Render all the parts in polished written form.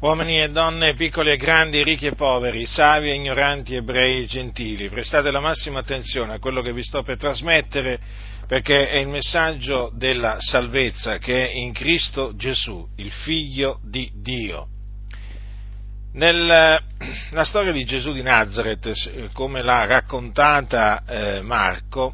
Uomini e donne, piccoli e grandi, ricchi e poveri, savi e ignoranti, ebrei e gentili, prestate la massima attenzione a quello che vi sto per trasmettere, perché è il messaggio della salvezza che è in Cristo Gesù, il Figlio di Dio. Nella storia di Gesù di Nazaret, come l'ha raccontata Marco,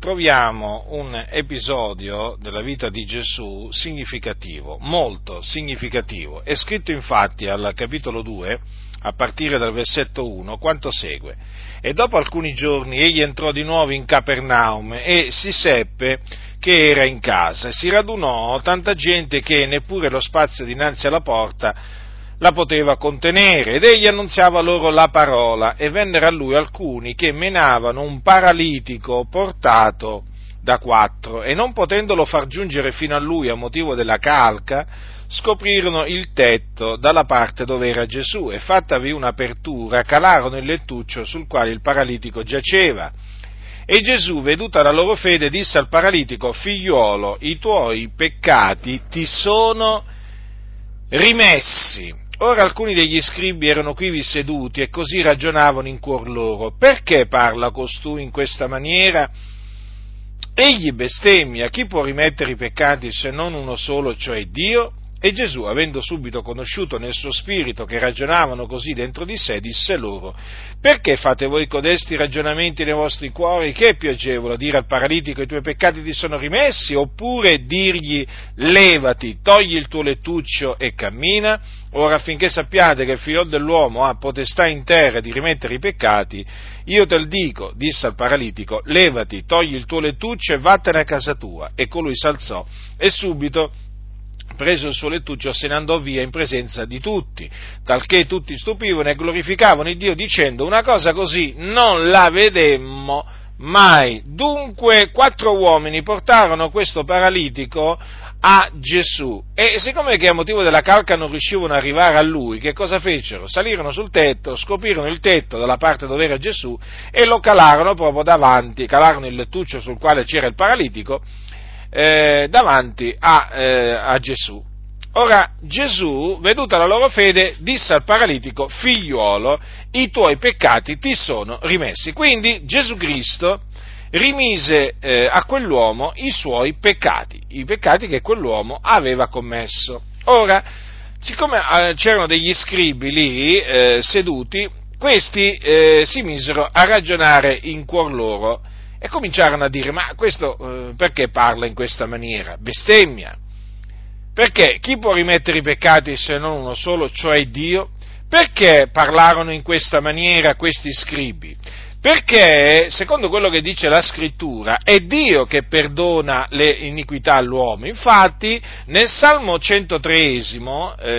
troviamo un episodio della vita di Gesù significativo, molto significativo. È scritto infatti al capitolo 2, a partire dal versetto 1, quanto segue. E dopo alcuni giorni egli entrò di nuovo in Capernaum e si seppe che era in casa. Si radunò tanta gente che neppure lo spazio dinanzi alla porta la poteva contenere, ed egli annunziava loro la parola, e vennero a lui alcuni che menavano un paralitico portato da 4, e non potendolo far giungere fino a lui a motivo della calca, scoprirono il tetto dalla parte dove era Gesù, e fattavi un'apertura, calarono il lettuccio sul quale il paralitico giaceva. E Gesù, veduta la loro fede, disse al paralitico: figliuolo, i tuoi peccati ti sono rimessi. Ora alcuni degli scribi erano qui seduti e così ragionavano in cuor loro: perché parla costui in questa maniera? Egli bestemmia: chi può rimettere i peccati se non uno solo, cioè Dio? E Gesù, avendo subito conosciuto nel suo spirito che ragionavano così dentro di sé, disse loro: perché fate voi codesti ragionamenti nei vostri cuori? Che è più agevole, dire al paralitico: i tuoi peccati ti sono rimessi, oppure dirgli: levati, togli il tuo lettuccio e cammina? Ora, affinché sappiate che il Figlio dell'uomo ha potestà in terra di rimettere i peccati, io te lo dico, disse al paralitico: levati, togli il tuo lettuccio e vattene a casa tua. E colui s'alzò e subito, preso il suo lettuccio, se ne andò via in presenza di tutti, talché tutti stupivano e glorificavano il Dio dicendo: una cosa così non la vedemmo mai. Dunque 4 uomini portarono questo paralitico a Gesù, e siccome che a motivo della calca non riuscivano ad arrivare a lui, che cosa fecero? Salirono sul tetto, scoprirono il tetto dalla parte dove era Gesù e lo calarono proprio davanti, calarono il lettuccio sul quale c'era il paralitico davanti a Gesù. Ora Gesù, veduta la loro fede, disse al paralitico: figliuolo, i tuoi peccati ti sono rimessi. Quindi Gesù Cristo rimise a quell'uomo i suoi peccati, i peccati che quell'uomo aveva commesso. Ora, siccome c'erano degli scribi lì seduti, questi si misero a ragionare in cuor loro e cominciarono a dire: ma questo perché parla in questa maniera? Bestemmia. Perché chi può rimettere i peccati se non uno solo, cioè Dio? Perché parlarono in questa maniera questi scribi? Perché, secondo quello che dice la Scrittura, è Dio che perdona le iniquità all'uomo. Infatti, nel Salmo 103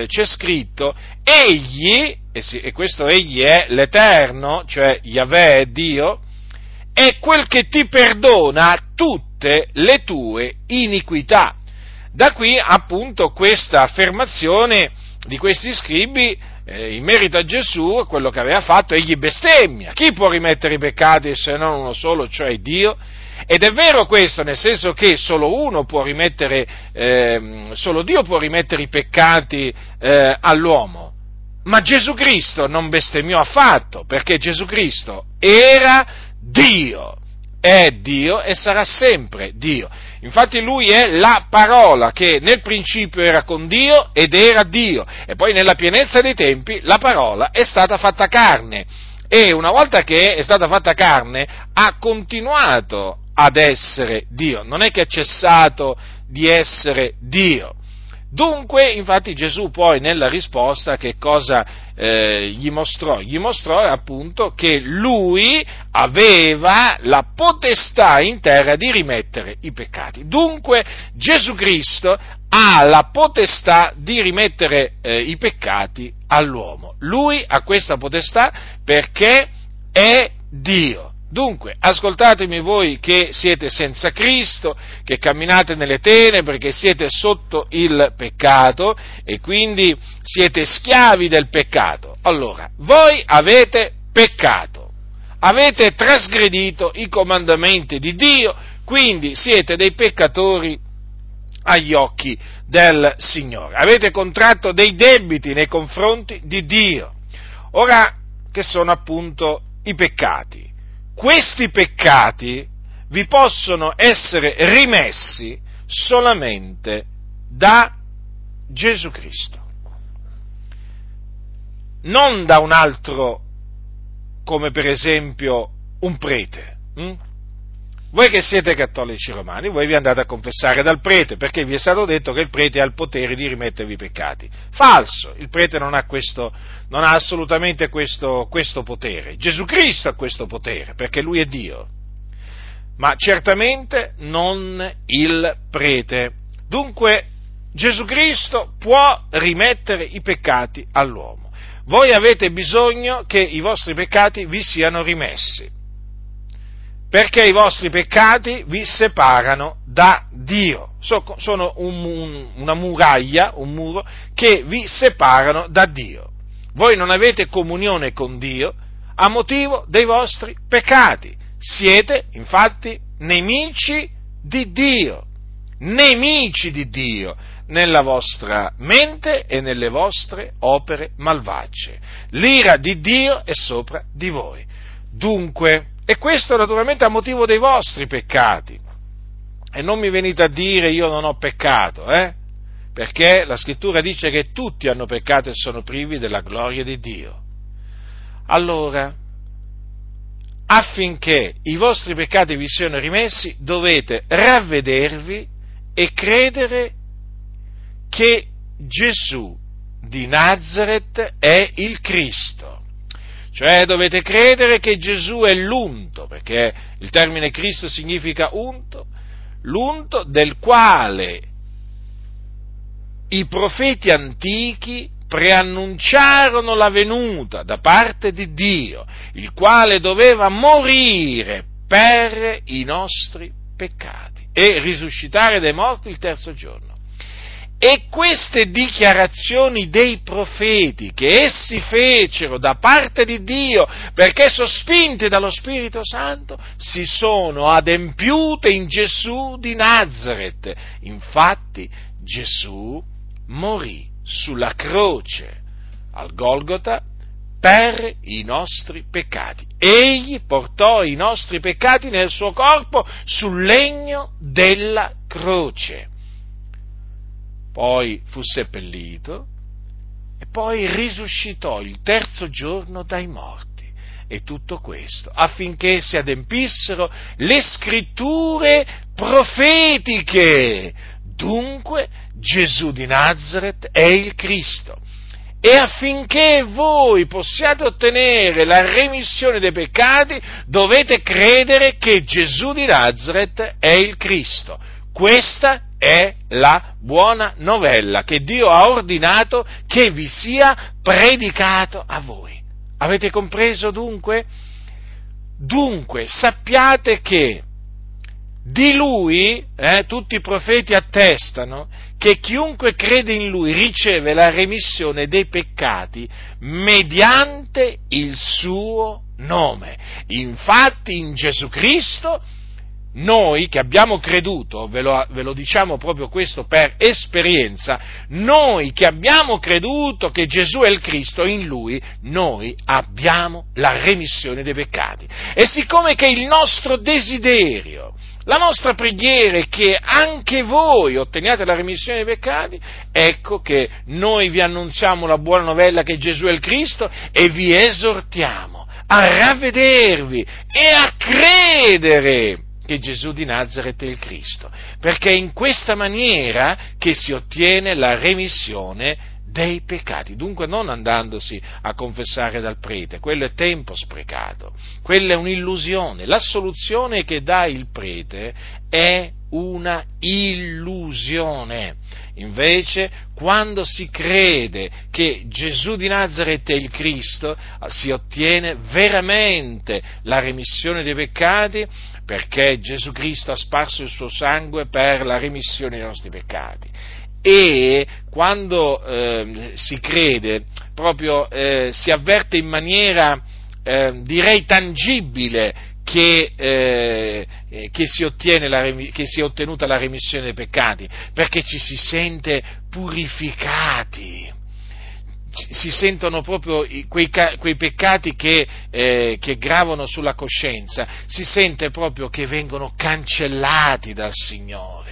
c'è scritto: egli, e questo egli è l'Eterno, cioè Yahweh è Dio, è quel che ti perdona tutte le tue iniquità. Da qui appunto questa affermazione di questi scribi in merito a Gesù, quello che aveva fatto: egli bestemmia. Chi può rimettere i peccati se non uno solo, cioè Dio? Ed è vero questo, nel senso che solo uno può rimettere, solo Dio può rimettere i peccati all'uomo. Ma Gesù Cristo non bestemmiò affatto, perché Gesù Cristo era Dio, è Dio e sarà sempre Dio. Infatti lui è la parola che nel principio era con Dio ed era Dio, e poi nella pienezza dei tempi la parola è stata fatta carne, e una volta che è stata fatta carne ha continuato ad essere Dio, non è che ha cessato di essere Dio. Dunque, infatti, Gesù poi nella risposta che cosa gli mostrò? Gli mostrò appunto che lui aveva la potestà in terra di rimettere i peccati. Dunque, Gesù Cristo ha la potestà di rimettere i peccati all'uomo. Lui ha questa potestà perché è Dio. Dunque, ascoltatemi voi che siete senza Cristo, che camminate nelle tenebre, che siete sotto il peccato e quindi siete schiavi del peccato. Allora, voi avete peccato, avete trasgredito i comandamenti di Dio, quindi siete dei peccatori agli occhi del Signore. Avete contratto dei debiti nei confronti di Dio. Ora, che sono appunto i peccati. Questi peccati vi possono essere rimessi solamente da Gesù Cristo, non da un altro, come per esempio un prete. Voi che siete cattolici romani, voi vi andate a confessare dal prete, perché vi è stato detto che il prete ha il potere di rimettervi i peccati. Falso, il prete non ha assolutamente questo potere. Gesù Cristo ha questo potere, perché lui è Dio, ma certamente non il prete. Dunque Gesù Cristo può rimettere i peccati all'uomo. Voi avete bisogno che i vostri peccati vi siano rimessi, perché i vostri peccati vi separano da Dio. Sono una muraglia, un muro, che vi separano da Dio. Voi non avete comunione con Dio a motivo dei vostri peccati. Siete, infatti, nemici di Dio. Nemici di Dio nella vostra mente e nelle vostre opere malvagie. L'ira di Dio è sopra di voi. Dunque, e questo naturalmente a motivo dei vostri peccati. E non mi venite a dire io non ho peccato, perché la scrittura dice che tutti hanno peccato e sono privi della gloria di Dio. Allora, affinché i vostri peccati vi siano rimessi, dovete ravvedervi e credere che Gesù di Nazaret è il Cristo. Cioè dovete credere che Gesù è l'unto, perché il termine Cristo significa unto, l'unto del quale i profeti antichi preannunciarono la venuta da parte di Dio, il quale doveva morire per i nostri peccati e risuscitare dai morti il terzo giorno. E queste dichiarazioni dei profeti che essi fecero da parte di Dio, perché sospinte dallo Spirito Santo, si sono adempiute in Gesù di Nazaret. Infatti Gesù morì sulla croce al Golgota per i nostri peccati. Egli portò i nostri peccati nel suo corpo sul legno della croce. Poi fu seppellito e poi risuscitò il terzo giorno dai morti. E tutto questo affinché si adempissero le scritture profetiche. Dunque Gesù di Nazaret è il Cristo. E affinché voi possiate ottenere la remissione dei peccati, dovete credere che Gesù di Nazaret è il Cristo. Questa è la buona novella che Dio ha ordinato che vi sia predicato a voi. Avete compreso dunque? Dunque sappiate che di Lui, tutti i profeti attestano che chiunque crede in Lui riceve la remissione dei peccati mediante il suo nome. Infatti in Gesù Cristo noi che abbiamo creduto, ve lo diciamo proprio questo per esperienza, noi che abbiamo creduto che Gesù è il Cristo, in Lui noi abbiamo la remissione dei peccati. E siccome che il nostro desiderio, la nostra preghiera è che anche voi otteniate la remissione dei peccati, ecco che noi vi annunziamo la buona novella che Gesù è il Cristo e vi esortiamo a ravvedervi e a credere che Gesù di Nazaret è il Cristo, perché è in questa maniera che si ottiene la remissione dei peccati. Dunque non andandosi a confessare dal prete, quello è tempo sprecato, quella è un'illusione. L'assoluzione che dà il prete è una illusione. Invece, quando si crede che Gesù di Nazaret è il Cristo, si ottiene veramente la remissione dei peccati, perché Gesù Cristo ha sparso il suo sangue per la remissione dei nostri peccati. E quando si crede, proprio si avverte in maniera, direi, tangibile che si è ottenuta la remissione dei peccati, perché ci si sente purificati. Si sentono proprio quei peccati che gravano sulla coscienza, si sente proprio che vengono cancellati dal Signore.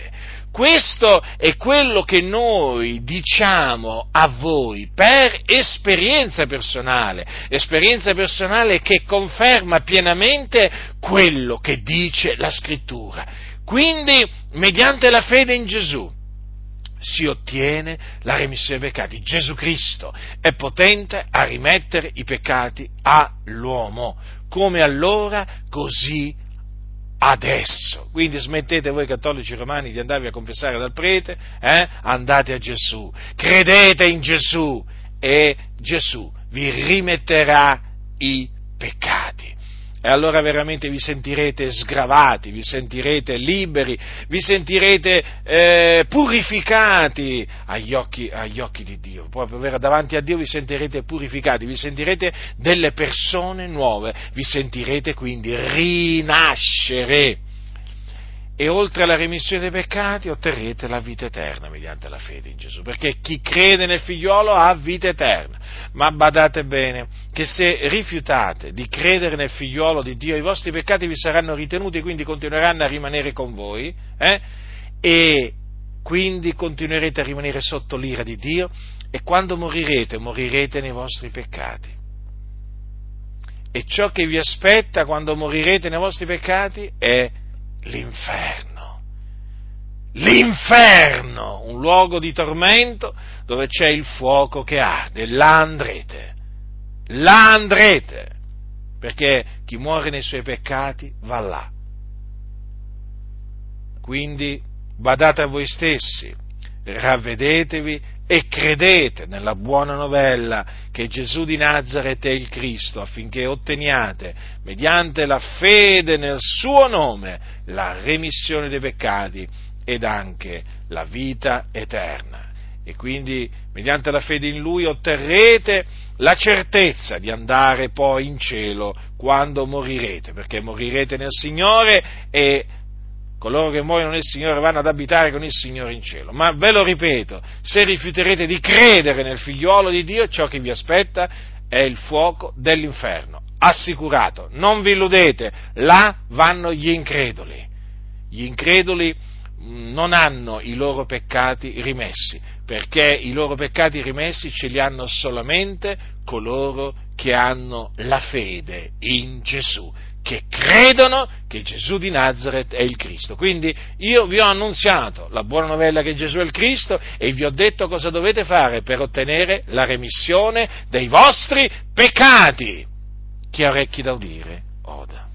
Questo è quello che noi diciamo a voi per esperienza personale che conferma pienamente quello che dice la Scrittura. Quindi, mediante la fede in Gesù, si ottiene la remissione dei peccati. Gesù Cristo è potente a rimettere i peccati all'uomo, come allora, così adesso. Quindi smettete voi cattolici romani di andarvi a confessare dal prete, andate a Gesù, credete in Gesù e Gesù vi rimetterà i peccati. E allora veramente vi sentirete sgravati, vi sentirete liberi, vi sentirete purificati agli occhi di Dio. Proprio davanti a Dio vi sentirete purificati, vi sentirete delle persone nuove, vi sentirete quindi rinascere. E oltre alla remissione dei peccati otterrete la vita eterna mediante la fede in Gesù, perché chi crede nel Figliolo ha vita eterna. Ma badate bene che se rifiutate di credere nel Figliolo di Dio, i vostri peccati vi saranno ritenuti, quindi continueranno a rimanere con voi, e quindi continuerete a rimanere sotto l'ira di Dio, e quando morirete nei vostri peccati. E ciò che vi aspetta quando morirete nei vostri peccati è l'inferno, un luogo di tormento dove c'è il fuoco che arde. Là andrete, perché chi muore nei suoi peccati va là. Quindi badate a voi stessi, ravvedetevi e credete nella buona novella che Gesù di Nazaret è il Cristo, affinché otteniate, mediante la fede nel suo nome, la remissione dei peccati ed anche la vita eterna. E quindi, mediante la fede in Lui, otterrete la certezza di andare poi in cielo quando morirete, perché morirete nel Signore e coloro che muoiono nel Signore vanno ad abitare con il Signore in cielo. Ma ve lo ripeto, se rifiuterete di credere nel Figliolo di Dio, ciò che vi aspetta è il fuoco dell'inferno, assicurato. Non vi illudete, là vanno gli increduli. Gli increduli non hanno i loro peccati rimessi, perché i loro peccati rimessi ce li hanno solamente coloro che hanno la fede in Gesù, che credono che Gesù di Nazaret è il Cristo. Quindi io vi ho annunziato la buona novella che Gesù è il Cristo e vi ho detto cosa dovete fare per ottenere la remissione dei vostri peccati. Chi ha orecchi da udire, oda.